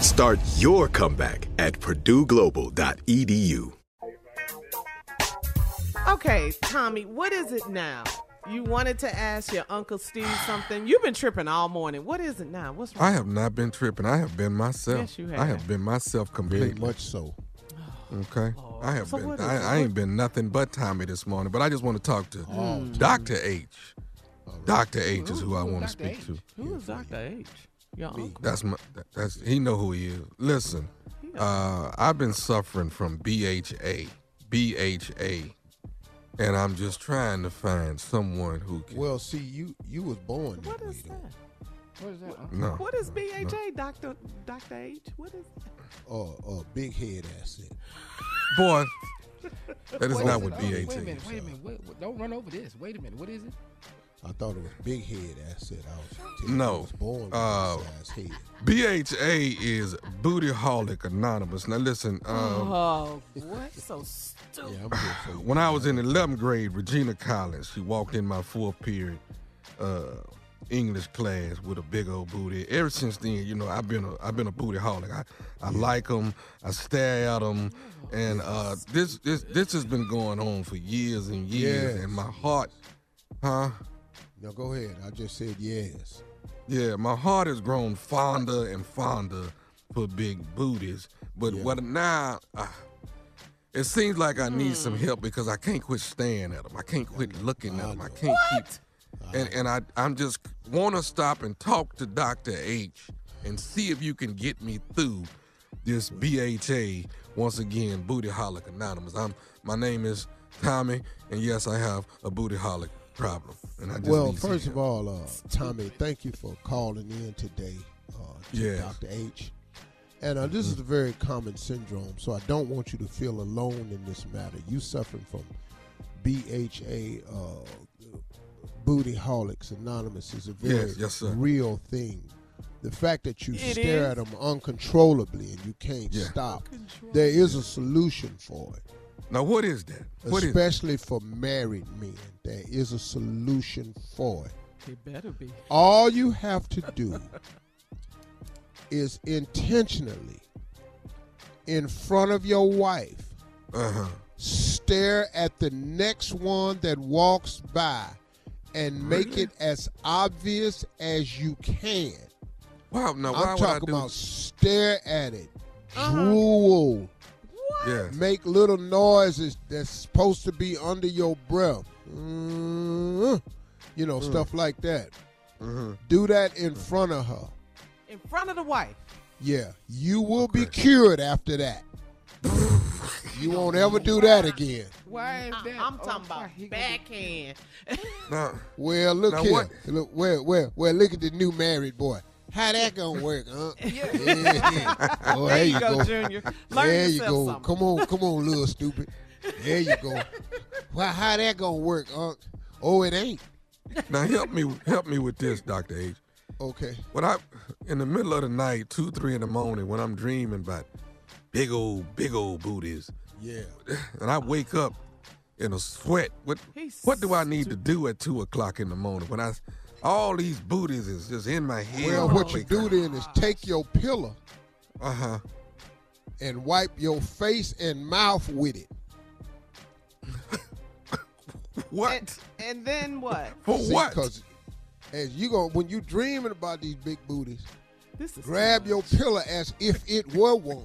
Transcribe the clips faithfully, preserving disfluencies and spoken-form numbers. Start your comeback at purdue global dot e d u. Okay, Tommy, what is it now? You wanted to ask your Uncle Steve something. You've been tripping all morning. What is it now? What's wrong? I have not been tripping. I have been myself. Yes, you have. I have been myself completely. Very much so. Okay. Oh, I have so been. I, I ain't been nothing but Tommy this morning, but I just want to talk to oh, Doctor H. Right. Doctor H is who, who I want to speak H? to. Who is Doctor H? Your uncle. That's my. That's he know who he is. Listen, uh, I've been suffering from B H A, B H A, and I'm just trying to find someone who can. Well, see, you you was born. What that is way, that? Though. What is that? Uncle? No. What is B H A, no. Doctor Doctor H? What is that? Oh, uh, uh, big head asset. Boy, that is what not is what oh, B H A is. Wait a minute. Wait a minute. Wait, wait, don't run over this. Wait a minute. What is it? I thought it was big head asset. I was no. I was born with uh, size head. B H A is Bootyholic Anonymous. Now listen. Um, oh, what? So stupid. Yeah, so when I was in eleventh grade, Regina Collins, she walked in my fourth period uh, English class with a big old booty. Ever since then, you know, I've been a I've been a bootyholic. I, I yeah. like them. I stare at them, oh, and uh, this this this has been going on for years and years. Yes. And my heart, huh? No, go ahead. I just said yes. Yeah, my heart has grown fonder and fonder for big booties. But yeah. what now, uh, it seems like I need mm. some help because I can't quit staring at them. I can't quit looking I at them. I can't what? keep. And, and I, I'm just want to stop and talk to Doctor H and see if you can get me through this B H A, once again, Bootyholic Anonymous. I'm, my name is Tommy, and yes, I have a bootyholic problem. And I just well, first of all, uh, Tommy, thank you for calling in today uh, to yes. Doctor H. And uh, this mm-hmm. is a very common syndrome, so I don't want you to feel alone in this matter. You suffering from B H A, uh, Bootyholics Anonymous, is a very yes, yes, real thing. The fact that you it stare is. at them uncontrollably and you can't yeah. stop, there is a solution for it. Now, what is that? What Especially is for married men, there is a solution for it. It better be. All you have to do is intentionally, in front of your wife, uh-huh. stare at the next one that walks by and make really? it as obvious as you can. Wow, now why I'm would talking I do... about stare at it, uh-huh. drool. Yes. Make little noises that's supposed to be under your breath. Mm-hmm. You know, mm-hmm. stuff like that. Mm-hmm. Do that in mm-hmm. front of her. In front of the wife? Yeah. You will okay. be cured after that. You won't ever do that again. Why is that? I'm talking about backhand. Nah. Well, look now here. What? Look, well, well, well, look at the new married boy. How that gonna work, huh? Yeah. yeah. Oh, there, there you go, go. Junior. Learn there you go. Something. Come on, come on, little stupid. There you go. Well, how that gonna work, huh? Oh, it ain't. Now help me, help me with this, Doctor H. Okay. When I, in the middle of the night, two, three in the morning, when I'm dreaming about big old, big old booties. Yeah. And I wake up in a sweat. What, He's what do I need stupid. to do at two o'clock in the morning when I? All these booties is just in my head. Well, what you do then is take your pillow uh-huh. and wipe your face and mouth with it. What? And, and then what? For See, what? Because as you go, when you dreaming about these big booties, this is grab so your pillow as if it were one.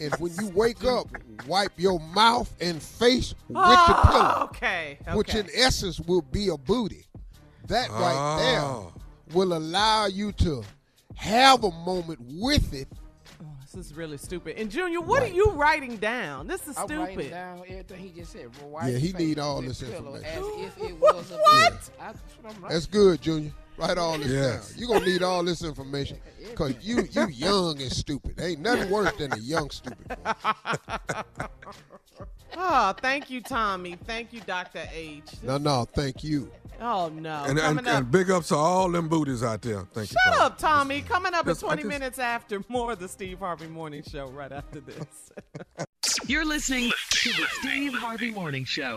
And when you wake up, wipe your mouth and face with oh, the pillow. Okay, okay. Which in essence will be a booty. That right oh. there will allow you to have a moment with it. Oh, this is really stupid. And Junior, what right. are you writing down? This is I'm stupid. I'm writing down everything he just said. Well, yeah, he need all this information. As if it was a what? Yeah. I, That's good, Junior. Write all this yes. down. You're going to need all this information because you you young and stupid. Ain't nothing worse than a young stupid. Oh, thank you, Tommy. Thank you, Doctor H. No, no, thank you. Oh, no. And, and, and big ups to all them booties out there. Thank Shut you. Shut up, Tommy. Coming up just, in twenty just... minutes after more of the Steve Harvey Morning Show right after this. You're listening to the Steve Harvey Morning Show.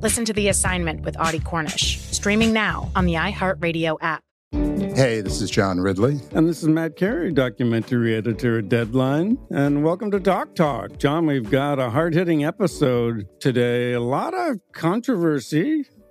Listen to The Assignment with Audie Cornish, streaming now on the iHeartRadio app. Hey, this is John Ridley. And this is Matt Carey, documentary editor at Deadline. And welcome to Doc Talk. John, we've got a hard-hitting episode today. A lot of controversy.